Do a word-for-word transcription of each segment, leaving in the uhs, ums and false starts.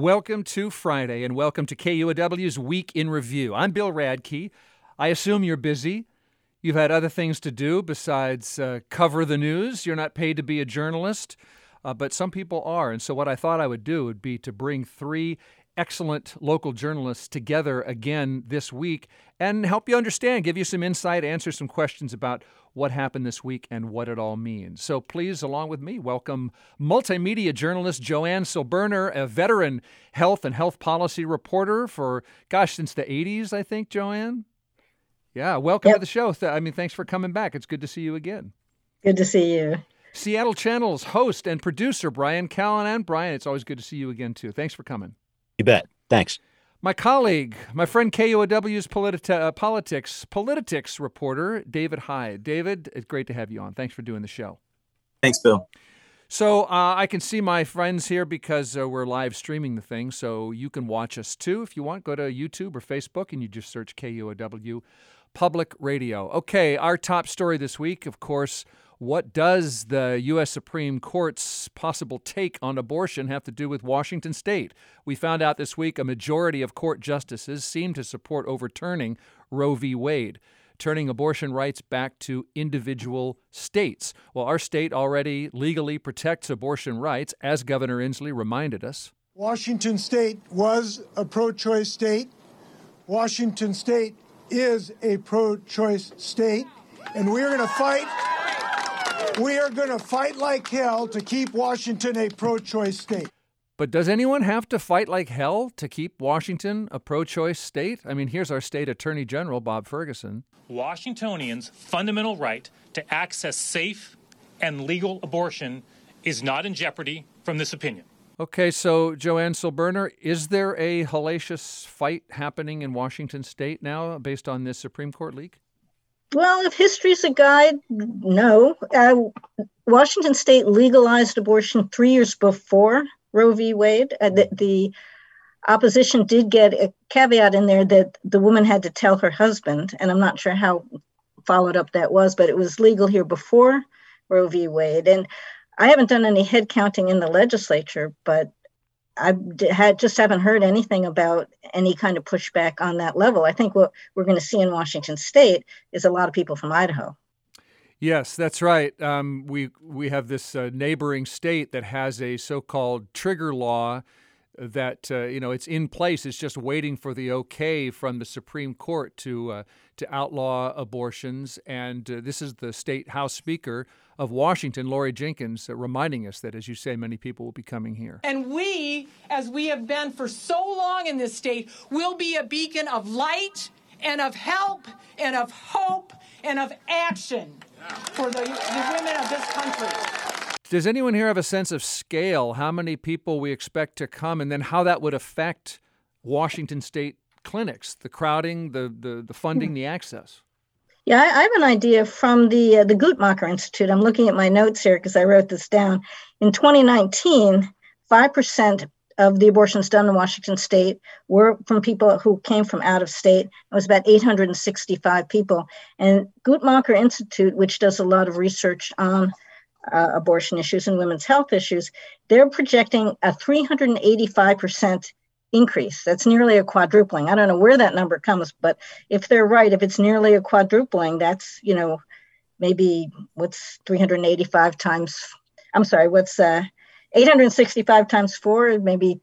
Welcome to Friday, and welcome to K U O W's Week in Review. I'm Bill Radke. I assume you're busy. You've had other things to do besides uh, cover the news. You're not paid to be a journalist, uh, but some people are. And so what I thought I would do would be to bring three excellent local journalists together again this week and help you understand, give you some insight, answer some questions about what happened this week and what it all means. So please, along with me, welcome multimedia journalist Joanne Silberner, a veteran health and health policy reporter for, gosh, since the eighties, I think, Joanne? Yeah, welcome yep. to the show. I mean, thanks for coming back. It's good to see you again. Good to see you. Seattle Channel's host and producer, Brian Callan. And Brian, it's always good to see you again, too. Thanks for coming. You bet. Thanks. My colleague, my friend K U O W's politi- uh, politics politics reporter, David Hyde. David, it's great to have you on. Thanks for doing the show. Thanks, Bill. So uh, I can see my friends here because uh, we're live streaming the thing, so you can watch us too if you want. Go to YouTube or Facebook, and you just search K U O W Public Radio. Okay, our top story this week, of course, what does the U S Supreme Court's possible take on abortion have to do with Washington state? We found out this week a majority of court justices seem to support overturning Roe v. Wade, turning abortion rights back to individual states. Well, our state already legally protects abortion rights, as Governor Inslee reminded us. Washington state was a pro-choice state. Washington state is a pro-choice state, and we're going to fight... We are going to fight like hell to keep Washington a pro-choice state. But does anyone have to fight like hell to keep Washington a pro-choice state? I mean, here's our state attorney general, Bob Ferguson. Washingtonians' fundamental right to access safe and legal abortion is not in jeopardy from this opinion. Okay, so Joanne Silberner, is there a hellacious fight happening in Washington state now based on this Supreme Court leak? Well, if history's a guide, no. Uh, Washington state legalized abortion three years before Roe v. Wade. Uh, the, the opposition did get a caveat in there that the woman had to tell her husband, and I'm not sure how followed up that was, but it was legal here before Roe v. Wade. And I haven't done any head counting in the legislature, but I had, just haven't heard anything about any kind of pushback on that level. I think what we're going to see in Washington state is a lot of people from Idaho. Yes, that's right. Um, we we have this uh, neighboring state that has a so-called trigger law that, uh, you know, it's in place. It's just waiting for the okay from the Supreme Court to uh, to outlaw abortions. And uh, this is the state House Speaker of Washington, Laurie Jinkins, uh, reminding us that, as you say, many people will be coming here. And we, as we have been for so long in this state, will be a beacon of light and of help and of hope and of action for the, the women of this country. Does anyone here have a sense of scale, how many people we expect to come, and then how that would affect Washington state clinics, the crowding, the the, the funding, the access? Yeah, I, I have an idea from the uh, the Guttmacher Institute. I'm looking at my notes here because I wrote this down. In twenty nineteen, five percent of the abortions done in Washington state were from people who came from out of state. It was about eight hundred sixty-five people. And Guttmacher Institute, which does a lot of research on Uh, abortion issues and women's health issues, they're projecting a three hundred eighty-five percent increase. That's nearly a quadrupling. I don't know where that number comes, but if they're right, if it's nearly a quadrupling, that's, you know, maybe what's three hundred eighty-five times, I'm sorry, what's uh, eight hundred sixty-five times four, maybe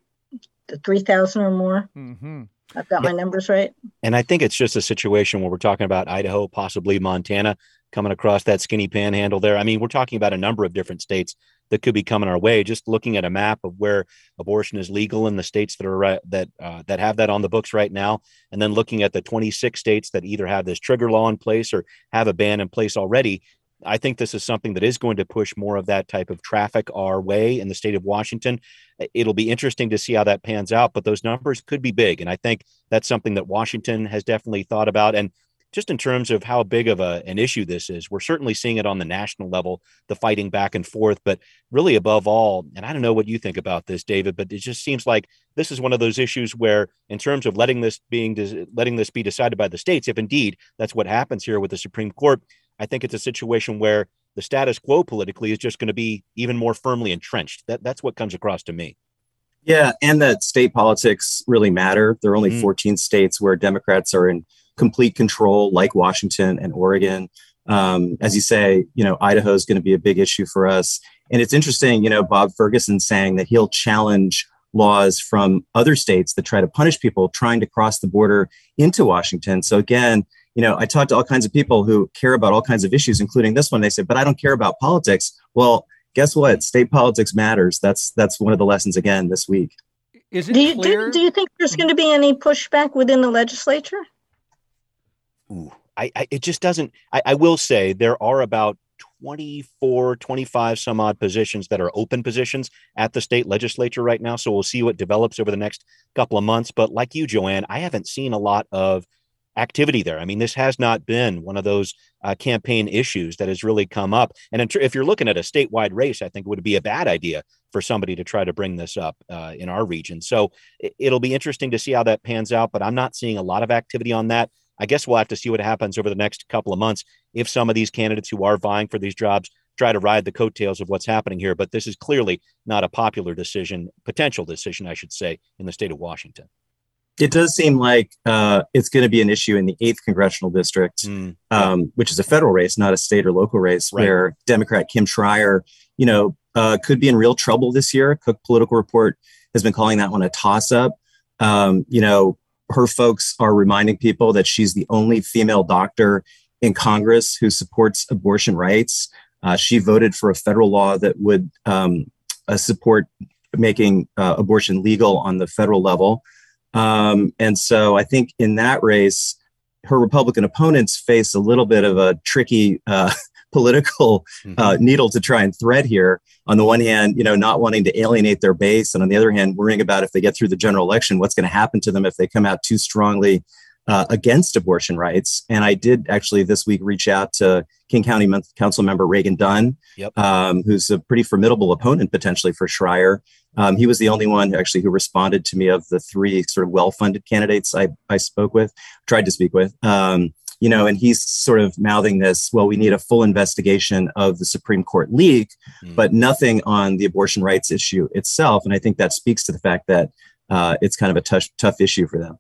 three thousand or more. Mm-hmm. I've got yeah. my numbers right. And I think it's just a situation where we're talking about Idaho, possibly Montana, coming across that skinny panhandle there. I mean, we're talking about a number of different states that could be coming our way. Just looking at a map of where abortion is legal in the states that are that uh, that have that on the books right now, and then looking at the twenty-six states that either have this trigger law in place or have a ban in place already, I think this is something that is going to push more of that type of traffic our way in the state of Washington. It'll be interesting to see how that pans out, but those numbers could be big. And I think that's something that Washington has definitely thought about. And just in terms of how big of a, an issue this is, we're certainly seeing it on the national level, the fighting back and forth, but really above all, and I don't know what you think about this, David, but it just seems like this is one of those issues where in terms of letting this being, letting this be decided by the states, if indeed that's what happens here with the Supreme Court, I think it's a situation where the status quo politically is just going to be even more firmly entrenched. That, that's what comes across to me. Yeah, and that state politics really matter. There are only mm. fourteen states where Democrats are in complete control, like Washington and Oregon. Um, as you say, you know, Idaho is going to be a big issue for us. And it's interesting, you know, Bob Ferguson saying that he'll challenge laws from other states that try to punish people trying to cross the border into Washington. So again, you know, I talk to all kinds of people who care about all kinds of issues, including this one. They say, but I don't care about politics. Well, guess what? State politics matters. That's that's one of the lessons again this week. Is it do you, clear? Do, do you think there's going to be any pushback within the legislature? Ooh, I, I it just doesn't. I, I will say there are about twenty-four, twenty-five some odd positions that are open positions at the state legislature right now. So we'll see what develops over the next couple of months. But like you, Joanne, I haven't seen a lot of activity there. I mean, this has not been one of those uh, campaign issues that has really come up. And if you're looking at a statewide race, I think it would be a bad idea for somebody to try to bring this up uh, in our region. So it'll be interesting to see how that pans out. But I'm not seeing a lot of activity on that. I guess we'll have to see what happens over the next couple of months if some of these candidates who are vying for these jobs try to ride the coattails of what's happening here. But this is clearly not a popular decision, potential decision, I should say, in the state of Washington. It does seem like uh, it's going to be an issue in the eighth Congressional District, mm. um, which is a federal race, not a state or local race, right. where Democrat Kim Schrier, you know, uh, could be in real trouble this year. Cook Political Report has been calling that one a toss-up. Um, you know, her folks are reminding people that she's the only female doctor in Congress who supports abortion rights. Uh, she voted for a federal law that would um, uh, support making uh, abortion legal on the federal level. Um, and so I think in that race, her Republican opponents face a little bit of a tricky uh, political uh, needle to try and thread here. On the one hand, you know, not wanting to alienate their base. And on the other hand, worrying about if they get through the general election, what's going to happen to them if they come out too strongly uh, against abortion rights. And I did actually this week reach out to King County Council member Reagan Dunn, yep. um, who's a pretty formidable opponent potentially for Schrier. Um, he was the only one actually who responded to me of the three sort of well-funded candidates I, I spoke with, tried to speak with, um, you know, and he's sort of mouthing this, well, we need a full investigation of the Supreme Court leak, mm. but nothing on the abortion rights issue itself. And I think that speaks to the fact that uh, it's kind of a tough, tough issue for them.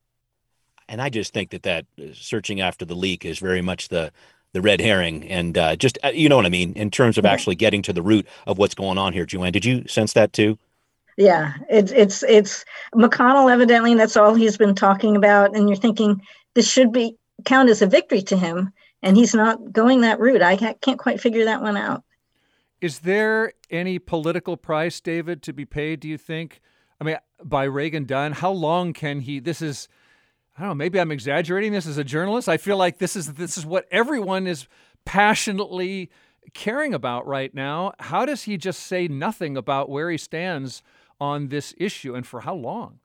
And I just think that that searching after the leak is very much the the red herring and uh, just, you know what I mean, in terms of actually getting to the root of what's going on here. Joanne, did you sense that too? Yeah, it's it's it's McConnell, evidently, that's all he's been talking about. And you're thinking this should be count as a victory to him. And he's not going that route. I can't quite figure that one out. Is there any political price, David, to be paid, do you think? I mean, by Reagan Dunn, how long can he this is I don't know, maybe I'm exaggerating this as a journalist. I feel like this is this is what everyone is passionately caring about right now. How does he just say nothing about where he stands on this issue and for how long?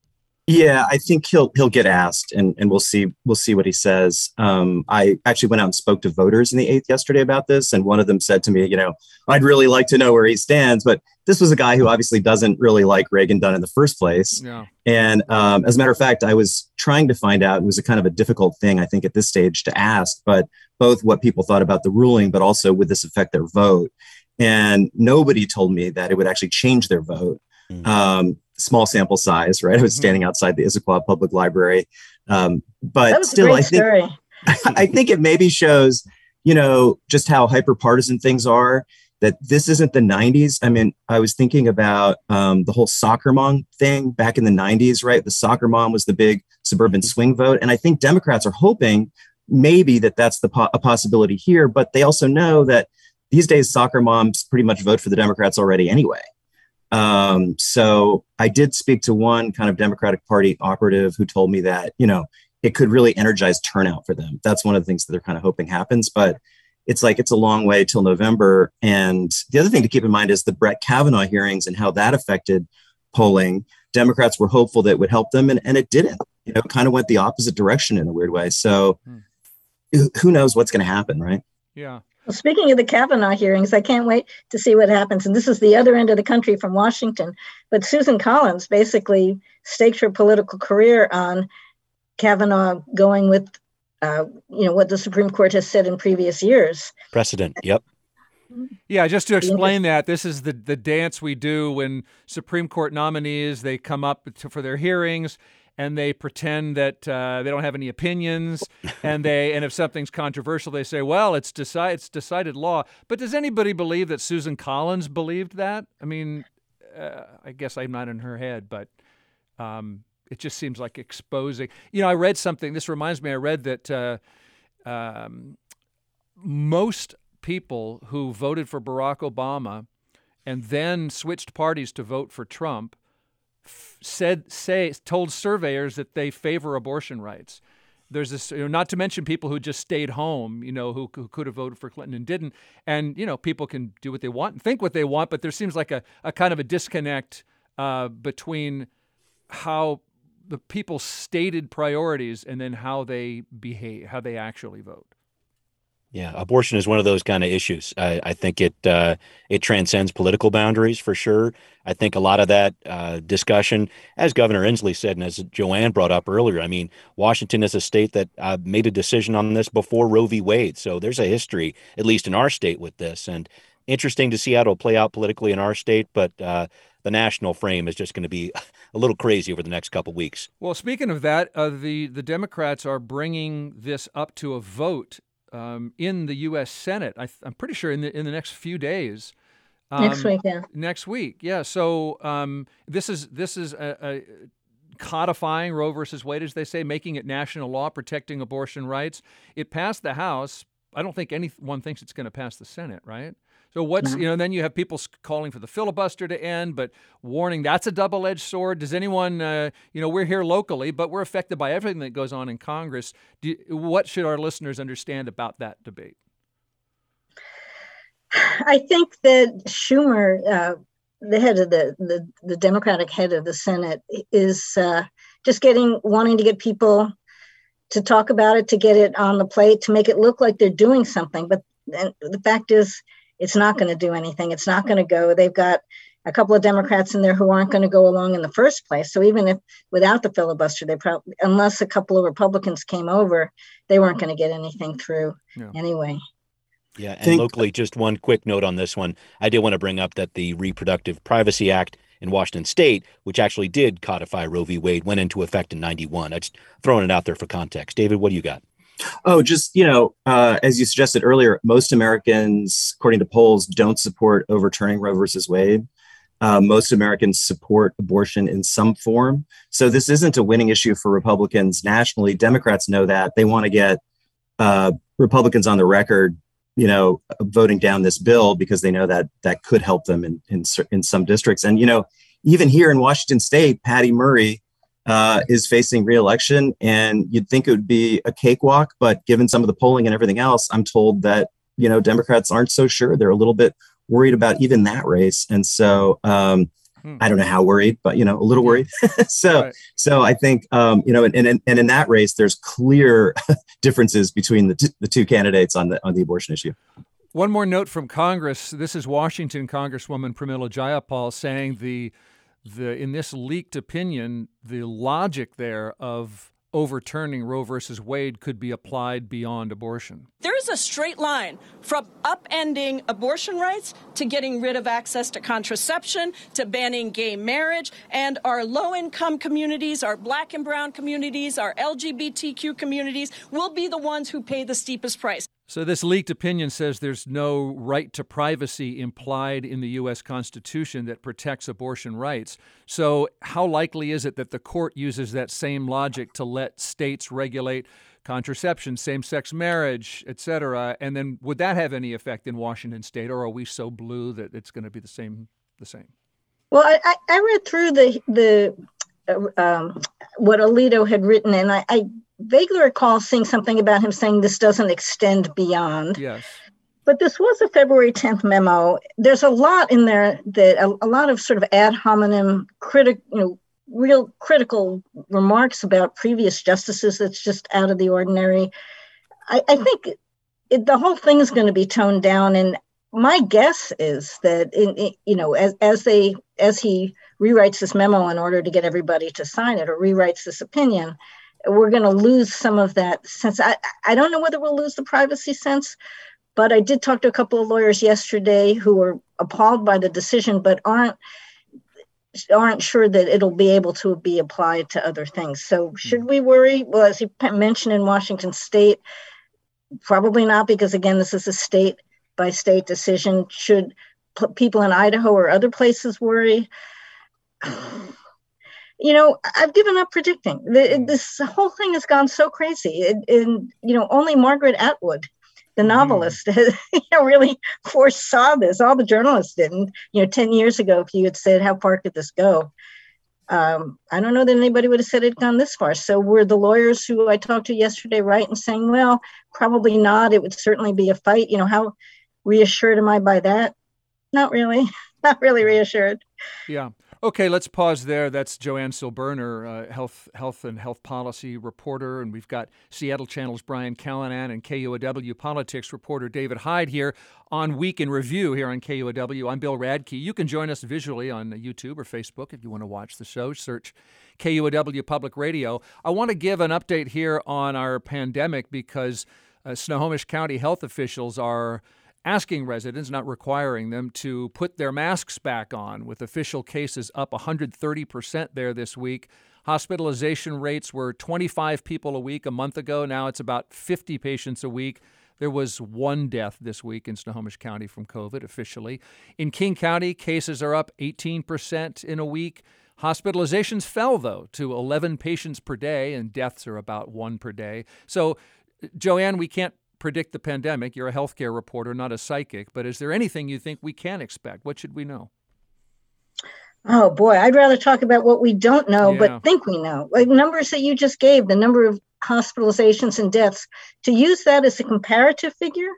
Yeah, I think he'll he'll get asked and, and we'll see we'll see what he says. Um, I actually went out and spoke to voters in the eighth yesterday about this. And one of them said to me, you know, I'd really like to know where he stands. But this was a guy who obviously doesn't really like Reagan Dunn in the first place. Yeah. And um, as a matter of fact, I was trying to find out, it was a kind of a difficult thing, I think, at this stage to ask, but both what people thought about the ruling, but also would this affect their vote? And nobody told me that it would actually change their vote. Mm-hmm. Um, small sample size, right? I was standing outside the Issaquah Public Library. Um, but still, I think I think it maybe shows, you know, just how hyperpartisan things are, that this isn't the nineties. I mean, I was thinking about um, the whole soccer mom thing back in the nineties, right? The soccer mom was the big suburban swing vote. And I think Democrats are hoping maybe that that's the po- a possibility here. But they also know that these days, soccer moms pretty much vote for the Democrats already anyway. Um, so I did speak to one kind of Democratic Party operative who told me that, you know, it could really energize turnout for them. That's one of the things that they're kind of hoping happens, but it's like, it's a long way till November. And the other thing to keep in mind is the Brett Kavanaugh hearings and how that affected polling. Democrats were hopeful that it would help them. And, and it didn't, you know, kind of went the opposite direction in a weird way. So hmm. who knows what's going to happen, right? Yeah. Well, speaking of the Kavanaugh hearings, I can't wait to see what happens. And this is the other end of the country from Washington. But Susan Collins basically staked her political career on Kavanaugh going with, uh, you know, what the Supreme Court has said in previous years. Precedent. Yep. Yeah, just to explain that, this is the, the dance we do when Supreme Court nominees, they come up to, for their hearings, and they pretend that uh, they don't have any opinions, and they and if something's controversial, they say, well, it's, deci- it's decided law. But does anybody believe that Susan Collins believed that? I mean, uh, I guess I'm not in her head, but um, it just seems like exposing. You know, I read something. This reminds me, I read that uh, um, most people who voted for Barack Obama and then switched parties to vote for Trump said say told surveyors that they favor abortion rights. There's this, you know, not to mention people who just stayed home, you know, who, who could have voted for Clinton and didn't. And, you know, people can do what they want and think what they want, but there seems like a, a kind of a disconnect uh, between how the people's stated priorities and then how they behave, how they actually vote. Yeah, abortion is one of those kind of issues. I, I think it uh, it transcends political boundaries for sure. I think a lot of that uh, discussion, as Governor Inslee said, and as Joanne brought up earlier, I mean, Washington is a state that uh, made a decision on this before Roe v. Wade. So there's a history, at least in our state, with this. And interesting to see how it'll play out politically in our state. But uh, the national frame is just going to be a little crazy over the next couple of weeks. Well, speaking of that, uh, the, the Democrats are bringing this up to a vote Um, in the U S Senate, I th- I'm pretty sure in the in the next few days, um, next week, yeah, next week, yeah. So um, this is this is a, a codifying Roe versus Wade, as they say, making it national law, protecting abortion rights. It passed the House. I don't think anyone thinks it's going to pass the Senate, right? So what's no. you know? Then you have people calling for the filibuster to end, but warning that's a double-edged sword. Does anyone, uh, you know, we're here locally, but we're affected by everything that goes on in Congress. Do, what should our listeners understand about that debate? I think that Schumer, uh, the head of the, the the Democratic head of the Senate, is uh, just getting wanting to get people to talk about it, to get it on the plate, to make it look like they're doing something. But and the fact is, it's not going to do anything. It's not going to go. They've got a couple of Democrats in there who aren't going to go along in the first place. So even if without the filibuster, they probably, unless a couple of Republicans came over, they weren't going to get anything through yeah. anyway. Yeah. And Think- locally, just one quick note on this one. I did want to bring up that the Reproductive Privacy Act in Washington state, which actually did codify Roe v. Wade, went into effect in ninety-one. I'm just throwing it out there for context. David, what do you got? Oh, just, you know, uh, as you suggested earlier, most Americans, according to polls, don't support overturning Roe versus Wade. Uh, most Americans support abortion in some form. So this isn't a winning issue for Republicans nationally. Democrats know that. They want to get uh, Republicans on the record, you know, voting down this bill because they know that that could help them in, in, in some districts. And, you know, even here in Washington state, Patty Murray Uh, is facing re-election, and you'd think it would be a cakewalk, but given some of the polling and everything else, I'm told that, you know, Democrats aren't so sure. They're a little bit worried about even that race. And so um, hmm. I don't know how worried, but, you know, a little worried. so right. so I think, um, you know, and, and, and in that race, there's clear differences between the, t- the two candidates on the on the abortion issue. One more note from Congress. This is Washington Congresswoman Pramila Jayapal saying the The, in this leaked opinion, the logic there of overturning Roe versus Wade could be applied beyond abortion. There is a straight line from upending abortion rights to getting rid of access to contraception, to banning gay marriage, and our low-income communities, our black and brown communities, our L G B T Q communities will be the ones who pay the steepest price. So this leaked opinion says there's no right to privacy implied in the U S Constitution that protects abortion rights. So how likely is it that the court uses that same logic to let states regulate contraception, same-sex marriage, et cetera? And then would that have any effect in Washington state, or are we so blue that it's going to be the same? The same. Well, I, I read through the the uh, um, what Alito had written, and I. I vaguely recall seeing something about him saying this doesn't extend beyond. Yes. But this was a February tenth memo. There's a lot in there that a, a lot of sort of ad hominem critic, you know, real critical remarks about previous justices. That's just out of the ordinary. I, I think it, the whole thing is going to be toned down. And my guess is that, in, in, you know, as, as they, as he rewrites this memo in order to get everybody to sign it, or rewrites this opinion, we're going to lose some of that sense. I, I don't know whether we'll lose the privacy sense, But I did talk to a couple of lawyers yesterday who were appalled by the decision, but aren't aren't sure that it'll be able to be applied to other things. So should we worry? Well, as you mentioned in Washington State, probably not, because again, this is a state by state decision. Should p- people in Idaho or other places worry? You know, I've given up predicting. This whole thing has gone so crazy. And, and you know, only Margaret Atwood, the novelist, mm. you know, really foresaw this. All the journalists didn't. You know, ten years ago, if you had said, how far could this go? Um, I don't know that anybody would have said it had gone this far. So were the lawyers who I talked to yesterday right in saying, well, probably not. It would certainly be a fight. You know, how reassured am I by that? Not really. Not really reassured. Yeah. Okay, let's pause there. That's Joanne Silberner, uh, health health and health policy reporter. And we've got Seattle Channel's Brian Callan and K U O W politics reporter David Hyde here on Week in Review here on K U O W. I'm Bill Radke. You can join us visually on YouTube or Facebook if you want to watch the show. Search K U O W Public Radio. I want to give an update here on our pandemic because uh, Snohomish County health officials are asking residents, not requiring them, to put their masks back on, with official cases up one hundred thirty percent there this week. Hospitalization rates were twenty-five people a week a month ago. Now it's about fifty patients a week. There was one death this week in Snohomish County from COVID officially. In King County, cases are up eighteen percent in a week. Hospitalizations fell, though, to eleven patients per day, and deaths are about one per day. So, Joanne, we can't predict the pandemic. You're a healthcare reporter, not a psychic, but is there anything you think we can expect? What should we know? Oh boy, I'd rather talk about what we don't know, yeah. but think we know. Like numbers that you just gave, the number of hospitalizations and deaths, to use that as a comparative figure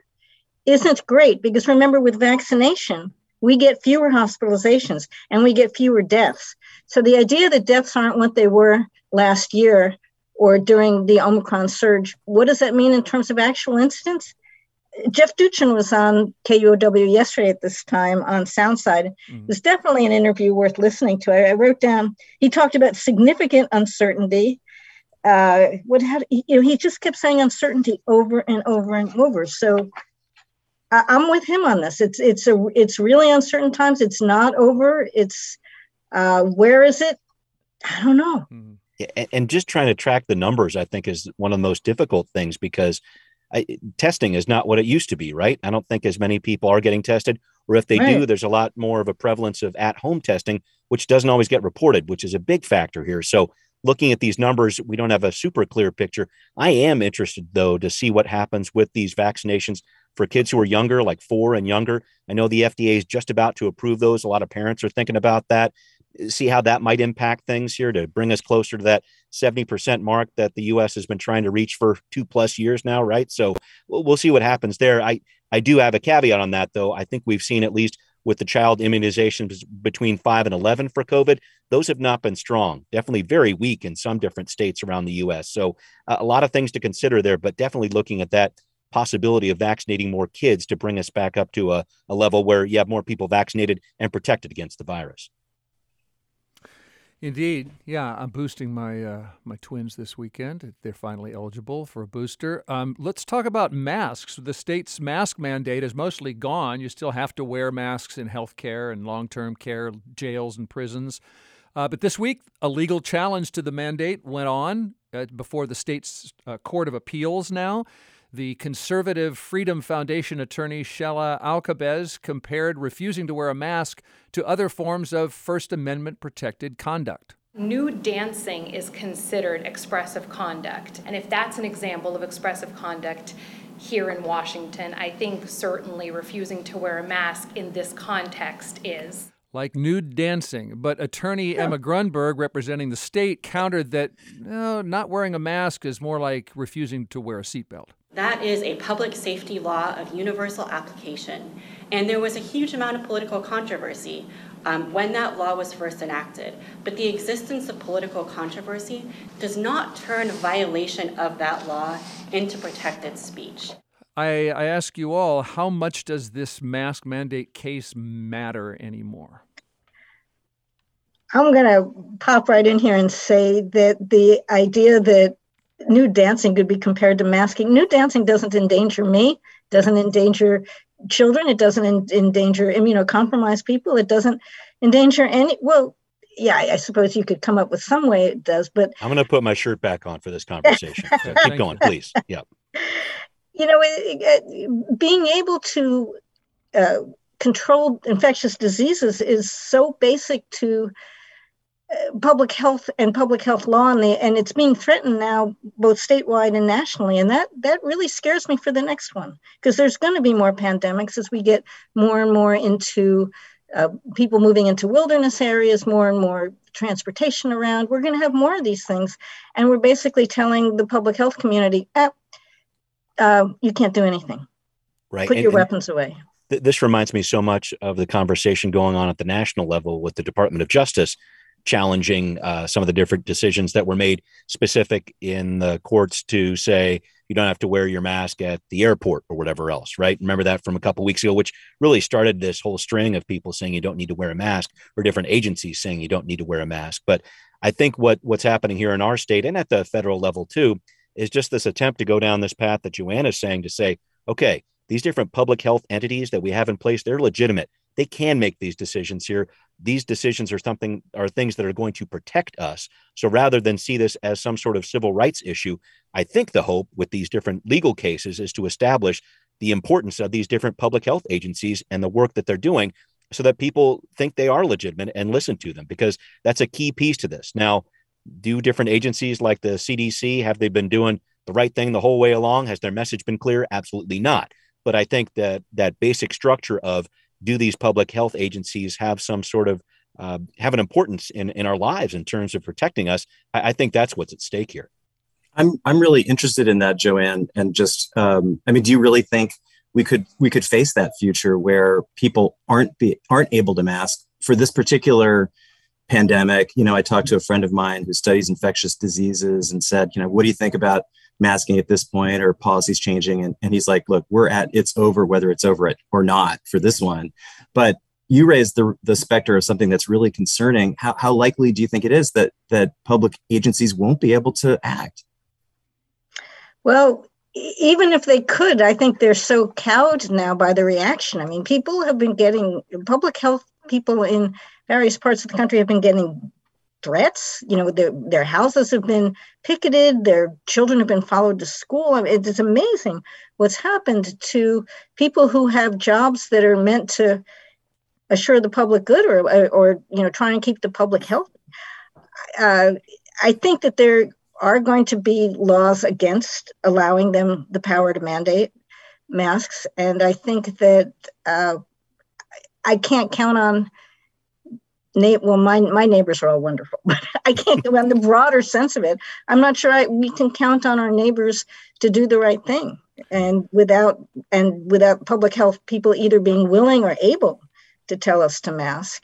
isn't great, because remember, with vaccination, we get fewer hospitalizations and we get fewer deaths. So the idea that deaths aren't what they were last year or during the Omicron surge, what does that mean in terms of actual incidents? Jeff Duchin was on K U O W yesterday at this time on Soundside. Mm-hmm. It was definitely an interview worth listening to. I, I wrote down, he talked about significant uncertainty. Uh, what had, you know, he just kept saying uncertainty over and over and over. So I, I'm with him on this. It's it's a it's really uncertain times. It's not over. It's uh, where is it? I don't know. Mm-hmm. And just trying to track the numbers, I think, is one of the most difficult things, because I, testing is not what it used to be, right? I don't think as many people are getting tested, or if they right. do, there's a lot more of a prevalence of at-home testing, which doesn't always get reported, which is a big factor here. So looking at these numbers, we don't have a super clear picture. I am interested, though, to see what happens with these vaccinations for kids who are younger, like four and younger. I know the F D A is just about to approve those. A lot of parents are thinking about that. See how that might impact things here to bring us closer to that seventy percent mark that the U S has been trying to reach for two plus years now, right? So we'll see what happens there. I, I do have a caveat on that, though. I think we've seen, at least with the child immunizations between five and eleven for COVID, those have not been strong, definitely very weak in some different states around the U S. So a lot of things to consider there, but definitely looking at that possibility of vaccinating more kids to bring us back up to a, a level where you have more people vaccinated and protected against the virus. Indeed. Yeah, I'm boosting my uh, my twins this weekend. They're finally eligible for a booster. Um, let's talk about masks. The state's mask mandate is mostly gone. You still have to wear masks in healthcare and long-term care, jails and prisons. Uh, but this week, a legal challenge to the mandate went on uh, before the state's uh, Court of Appeals now. The conservative Freedom Foundation attorney Shela Alcabez compared refusing to wear a mask to other forms of First Amendment-protected conduct. Nude dancing is considered expressive conduct, and if that's an example of expressive conduct here in Washington, I think certainly refusing to wear a mask in this context is. Like nude dancing. But attorney Emma Grunberg, representing the state, countered that no, not wearing a mask is more like refusing to wear a seatbelt. That is a public safety law of universal application, and there was a huge amount of political controversy um, when that law was first enacted. But the existence of political controversy does not turn violation of that law into protected speech. I, I ask you all, how much does this mask mandate case matter anymore? I'm going to pop right in here and say that the idea that nude dancing could be compared to masking. Nude dancing doesn't endanger me, doesn't endanger children. It doesn't en- endanger immunocompromised people. It doesn't endanger any. Well, yeah, I suppose you could come up with some way it does, but I'm going to put my shirt back on for this conversation. So keep going, please. Yeah. You know, it, it, being able to uh, control infectious diseases is so basic to uh, public health and public health law, and, the, and it's being threatened now both statewide and nationally. And that, that really scares me for the next one, because there's going to be more pandemics as we get more and more into Uh, people moving into wilderness areas, more and more transportation around. We're going to have more of these things. And we're basically telling the public health community, eh, uh, you can't do anything. Right. Put and, your and weapons away. Th- this reminds me so much of the conversation going on at the national level with the Department of Justice challenging uh, some of the different decisions that were made specific in the courts to say, you don't have to wear your mask at the airport or whatever else, right? Remember that from a couple of weeks ago, which really started this whole string of people saying you don't need to wear a mask, or different agencies saying you don't need to wear a mask. But I think what what's happening here in our state and at the federal level too is just this attempt to go down this path that Joanne is saying, to say, okay, these different public health entities that we have in place, they're legitimate. They can make these decisions here. These decisions are something are things that are going to protect us. So rather than see this as some sort of civil rights issue, I think the hope with these different legal cases is to establish the importance of these different public health agencies and the work that they're doing, so that people think they are legitimate and listen to them, because that's a key piece to this. Now, do different agencies like the C D C, have they been doing the right thing the whole way along? Has their message been clear? Absolutely not. But I think that that basic structure of, do these public health agencies have some sort of, uh, have an importance in, in our lives in terms of protecting us? I, I think that's what's at stake here. I'm I'm really interested in that, Joanne. And just, um, I mean, do you really think we could we could face that future where people aren't be, aren't able to mask for this particular pandemic? You know, I talked to a friend of mine who studies infectious diseases and said, you know, what do you think about masking at this point, or policies changing? And, and he's like, look, we're at, it's over, whether it's over it or not for this one. But you raised the the specter of something that's really concerning. How, how likely do you think it is that that public agencies won't be able to act? Well, even if they could, I think they're so cowed now by the reaction. I mean, people have been getting, public health people in various parts of the country have been getting threats, you know, their, their houses have been picketed, their children have been followed to school. I mean, it's amazing what's happened to people who have jobs that are meant to assure the public good, or, or you know, try and keep the public health. Uh, I think that there are going to be laws against allowing them the power to mandate masks. And I think that uh, I can't count on Well, my my neighbors are all wonderful, but I can't go on the broader sense of it. I'm not sure I, we can count on our neighbors to do the right thing, and without and without public health people either being willing or able to tell us to mask.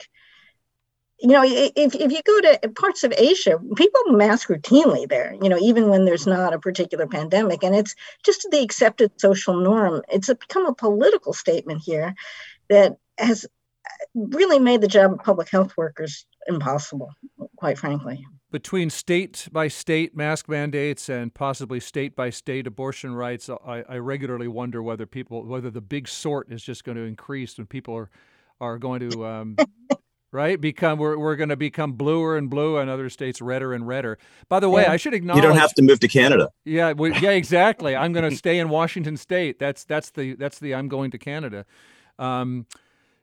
You know, if if you go to parts of Asia, people mask routinely there, you know, even when there's not a particular pandemic, and it's just the accepted social norm. It's become a political statement here that has really made the job of public health workers impossible, quite frankly. Between state by state mask mandates and possibly state by state abortion rights, I, I regularly wonder whether people, whether the big sort is just going to increase when people are, are going to, um, right, become, we're, we're going to become bluer and bluer and other states redder and redder. By the way, yeah. I should acknowledge. You don't have to move to Canada. Yeah, well, yeah, exactly. I'm going to stay in Washington State. That's, that's the, that's the, I'm going to Canada. Um,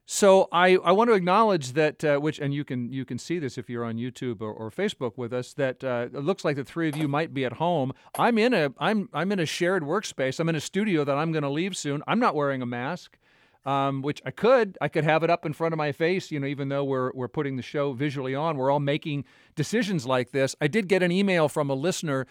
So I, I want to acknowledge that, uh, which, and you can you can see this if you're on YouTube or, or Facebook with us, that uh, it looks like the three of you might be at home. I'm in a I'm I'm in a shared workspace. I'm in a studio that I'm going to leave soon. I'm not wearing a mask, um, which I could I could have it up in front of my face. You know, even though we're we're putting the show visually on, we're all making decisions like this. I did get an email from a listener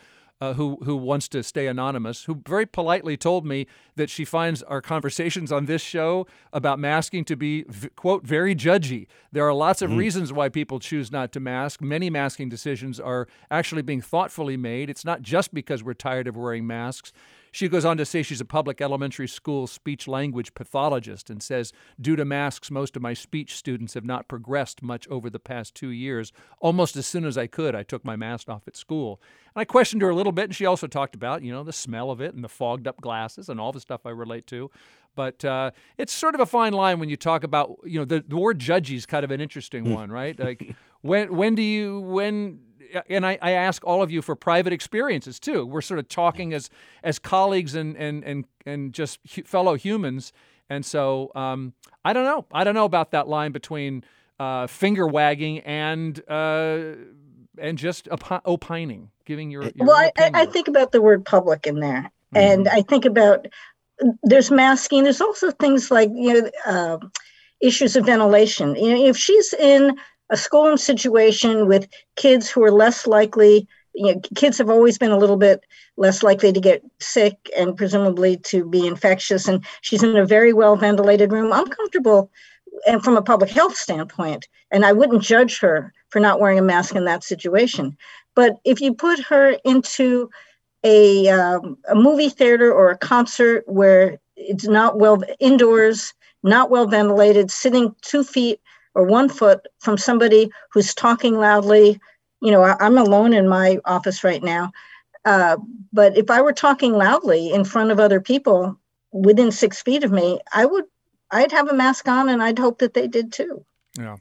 Uh, who who wants to stay anonymous, who very politely told me that she finds our conversations on this show about masking to be, v- quote, very judgy. There are lots of mm. reasons why people choose not to mask. Many masking decisions are actually being thoughtfully made. It's not just because we're tired of wearing masks. She goes on to say she's a public elementary school speech language pathologist and says, due to masks, most of my speech students have not progressed much over the past two years. Almost as soon as I could, I took my mask off at school. And I questioned her a little bit, and she also talked about, you know, the smell of it and the fogged up glasses and all the stuff I relate to. But uh, it's sort of a fine line when you talk about, you know, the, the word judgy is kind of an interesting one, right? Like, when when do you, when, and I, I ask all of you for private experiences too. We're sort of talking as as colleagues and and and, and just fellow humans. And so um, I don't know. I don't know about that line between uh, finger wagging and uh, and just op- opining, giving your, your well, I, I think about the word public in there. Mm-hmm. And I think about... There's masking. There's also things like, you know, uh, issues of ventilation. You know, if she's in a schoolroom situation with kids who are less likely, you know, kids have always been a little bit less likely to get sick and presumably to be infectious. And she's in a very well ventilated room. I'm comfortable, and from a public health standpoint, and I wouldn't judge her for not wearing a mask in that situation. But if you put her into A, um, a movie theater or a concert where it's not well indoors, not well ventilated, sitting two feet or one foot from somebody who's talking loudly. You know, I, I'm alone in my office right now. Uh, but if I were talking loudly in front of other people within six feet of me, I would, I'd have a mask on, and I'd hope that they did too. Yeah.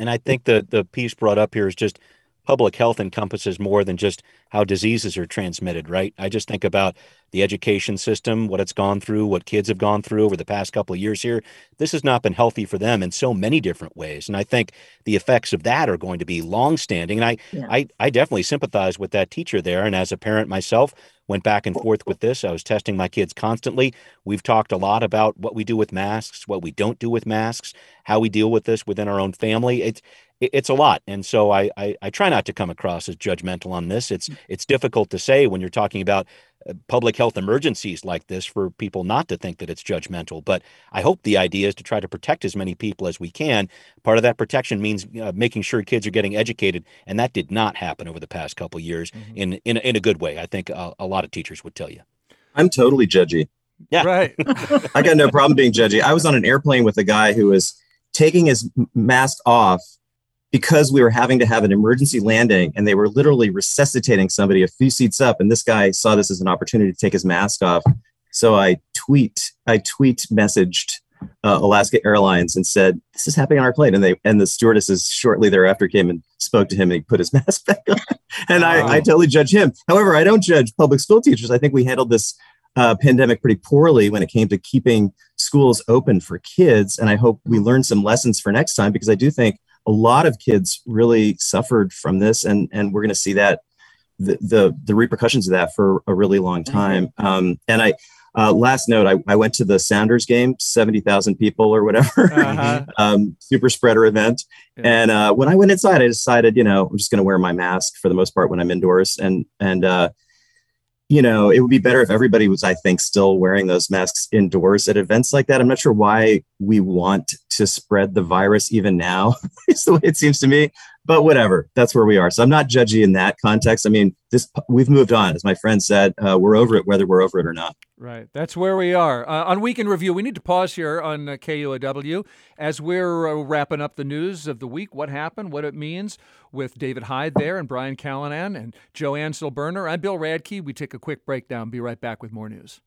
And I think the, the piece brought up here is just, public health encompasses more than just how diseases are transmitted, right? I just think about the education system, what it's gone through, what kids have gone through over the past couple of years here. This has not been healthy for them in so many different ways. And I think the effects of that are going to be longstanding. And I, yeah. I, I definitely sympathize with that teacher there. And as a parent myself, went back and forth with this. I was testing my kids constantly. We've talked a lot about what we do with masks, what we don't do with masks, how we deal with this within our own family. It's It's a lot. And so I, I I try not to come across as judgmental on this. It's it's difficult to say when you're talking about public health emergencies like this for people not to think that it's judgmental. But I hope the idea is to try to protect as many people as we can. Part of that protection means uh, making sure kids are getting educated. And that did not happen over the past couple of years mm-hmm. in, in, in a good way. I think a, a lot of teachers would tell you. I'm totally judgy. Yeah, right. I got no problem being judgy. I was on an airplane with a guy who was taking his mask off because we were having to have an emergency landing, and they were literally resuscitating somebody a few seats up. And this guy saw this as an opportunity to take his mask off. So I tweet, I tweet messaged uh, Alaska Airlines and said, this is happening on our plane. And they, and the stewardesses shortly thereafter came and spoke to him, and he put his mask back on. And wow. I, I totally judge him. However, I don't judge public school teachers. I think we handled this uh, pandemic pretty poorly when it came to keeping schools open for kids. And I hope we learn some lessons for next time, because I do think a lot of kids really suffered from this, and, and we're going to see that the, the the repercussions of that for a really long time. Um, and I uh, last note, I, I went to the Sounders game, seventy thousand people or whatever, uh-huh. um, super spreader event. Yeah. And uh, when I went inside, I decided, you know, I'm just going to wear my mask for the most part when I'm indoors. And and uh, you know, it would be better if everybody was, I think, still wearing those masks indoors at events like that. I'm not sure why we want to spread the virus even now, is the way it seems to me. But whatever, that's where we are. So I'm not judgy in that context. I mean, this we've moved on. As my friend said, uh, we're over it, whether we're over it or not. Right. That's where we are. Uh, on Week in Review, we need to pause here on uh, K U O W as we're uh, wrapping up the news of the week, what happened, what it means, with David Hyde there and Brian Callan and Joanne Silberner. I'm Bill Radke. We take a quick break now and be right back with more news.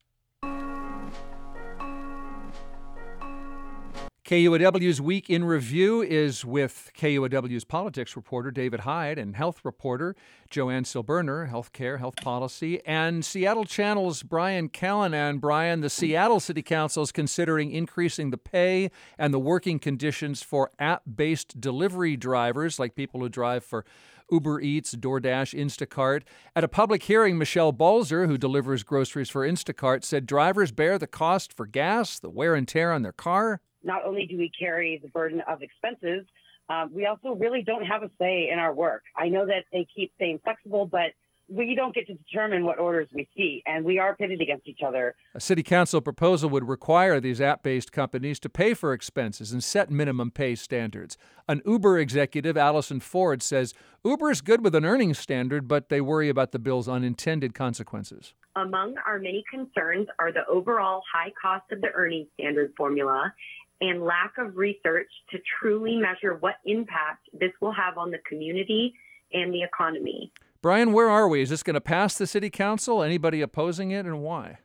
K U O W's Week in Review is with K U O W's politics reporter David Hyde and health reporter Joanne Silberner, healthcare, health policy, and Seattle Channel's Brian Callan. And Brian, the Seattle City Council is considering increasing the pay and the working conditions for app-based delivery drivers, like people who drive for Uber Eats, DoorDash, Instacart. At a public hearing, Michelle Balzer, who delivers groceries for Instacart, said drivers bear the cost for gas, the wear and tear on their car. Not only do we carry the burden of expenses, um, we also really don't have a say in our work. I know that they keep saying flexible, but we don't get to determine what orders we see, and we are pitted against each other. A city council proposal would require these app-based companies to pay for expenses and set minimum pay standards. An Uber executive, Allison Ford, says Uber is good with an earnings standard, but they worry about the bill's unintended consequences. Among our many concerns are the overall high cost of the earnings standard formula and lack of research to truly measure what impact this will have on the community and the economy. Brian, where are we? Is this going to pass the city council? Anybody opposing it, and why?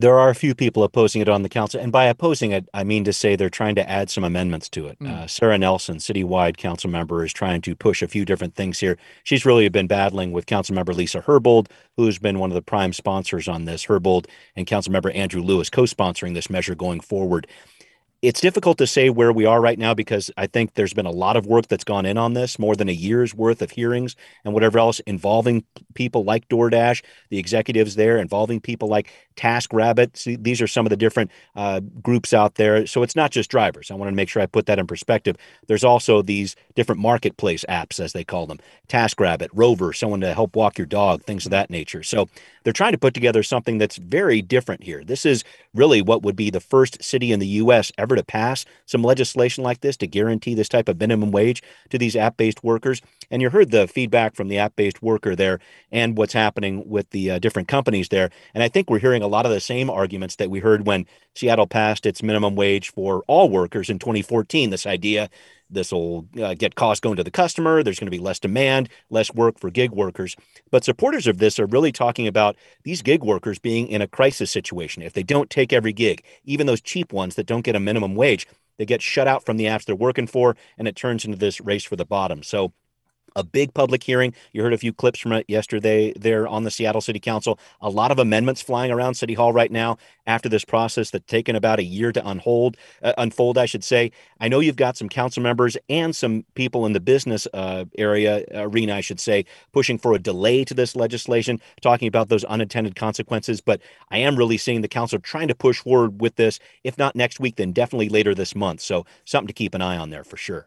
There are a few people opposing it on the council. And by opposing it, I mean to say they're trying to add some amendments to it. Mm. Uh, Sarah Nelson, citywide council member, is trying to push a few different things here. She's really been battling with Councilmember Lisa Herbold, who's been one of the prime sponsors on this. Herbold and Councilmember Andrew Lewis co-sponsoring this measure going forward. It's difficult to say where we are right now because I think there's been a lot of work that's gone in on this, more than a year's worth of hearings and whatever else involving people like DoorDash, the executives there, involving people like TaskRabbit. See, these are some of the different uh, groups out there. So it's not just drivers. I want to make sure I put that in perspective. There's also these different marketplace apps, as they call them, TaskRabbit, Rover, someone to help walk your dog, things of that nature. So they're trying to put together something that's very different here. This is really what would be the first city in the U S ever to pass some legislation like this to guarantee this type of minimum wage to these app-based workers. And you heard the feedback from the app-based worker there and what's happening with the uh, different companies there. And I think we're hearing a lot of the same arguments that we heard when Seattle passed its minimum wage for all workers in twenty fourteen. This idea, this will uh, get costs going to the customer. There's going to be less demand, less work for gig workers. But supporters of this are really talking about these gig workers being in a crisis situation. If they don't take every gig, even those cheap ones that don't get a minimum wage, they get shut out from the apps they're working for, and it turns into this race for the bottom. So a big public hearing. You heard a few clips from it yesterday there on the Seattle City Council. A lot of amendments flying around City Hall right now after this process that's taken about a year to unhold, uh, unfold, I should say. I know you've got some council members and some people in the business uh, area, arena, I should say, pushing for a delay to this legislation, talking about those unintended consequences. But I am really seeing the council trying to push forward with this, if not next week, then definitely later this month. So something to keep an eye on there for sure.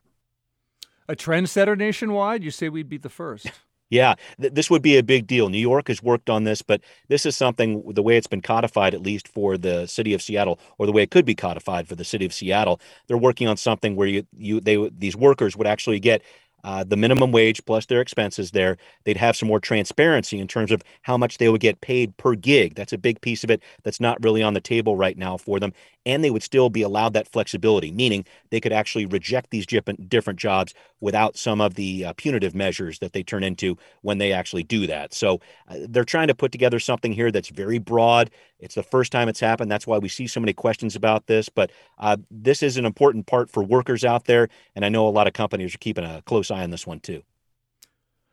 A trendsetter nationwide? You say we'd be the first. Yeah, th- this would be a big deal. New York has worked on this, but this is something, the way it's been codified, at least for the city of Seattle, or the way it could be codified for the city of Seattle. They're working on something where you, you, they, these workers would actually get Uh, the minimum wage plus their expenses there. They'd have some more transparency in terms of how much they would get paid per gig. That's a big piece of it that's not really on the table right now for them. And they would still be allowed that flexibility, meaning they could actually reject these different jobs without some of the uh, punitive measures that they turn into when they actually do that. So uh, they're trying to put together something here that's very broad. It's the first time it's happened. That's why we see so many questions about this. But uh, this is an important part for workers out there. And I know a lot of companies are keeping a close eye on this one, too.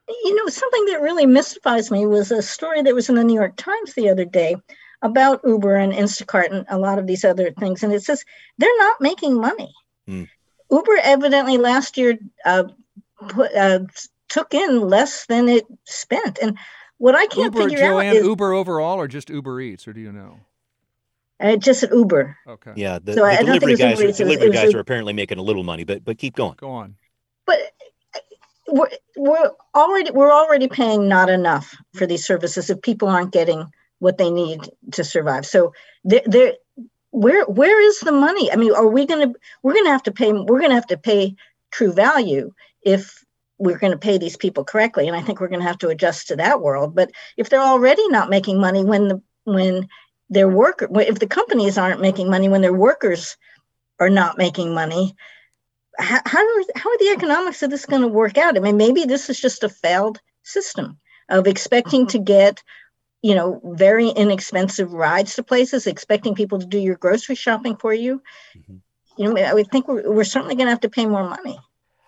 You know, something that really mystifies me was a story that was in the New York Times the other day about Uber and Instacart and a lot of these other things. And it says they're not making money. Mm. Uber evidently last year uh, put, uh, took in less than it spent. And what I can't Uber, figure Joanne, out is Uber overall, or just Uber Eats, or do you know? Uh, just at Uber. Okay. Yeah. The, so the delivery guys, Uber, are, delivery was, guys are apparently making a little money, but but keep going. Go on. But we're we're already we're already paying not enough for these services if people aren't getting what they need to survive. So there there where where is the money? I mean, are we gonna we're gonna have to pay we're gonna have to pay true value if we're going to pay these people correctly. And I think we're going to have to adjust to that world. But if they're already not making money when the, when their worker, if the companies aren't making money, when their workers are not making money, how, how are, how are the economics of this going to work out? I mean, maybe this is just a failed system of expecting to get, you know, very inexpensive rides to places, expecting people to do your grocery shopping for you. Mm-hmm. You know, I would think we're, we're certainly going to have to pay more money.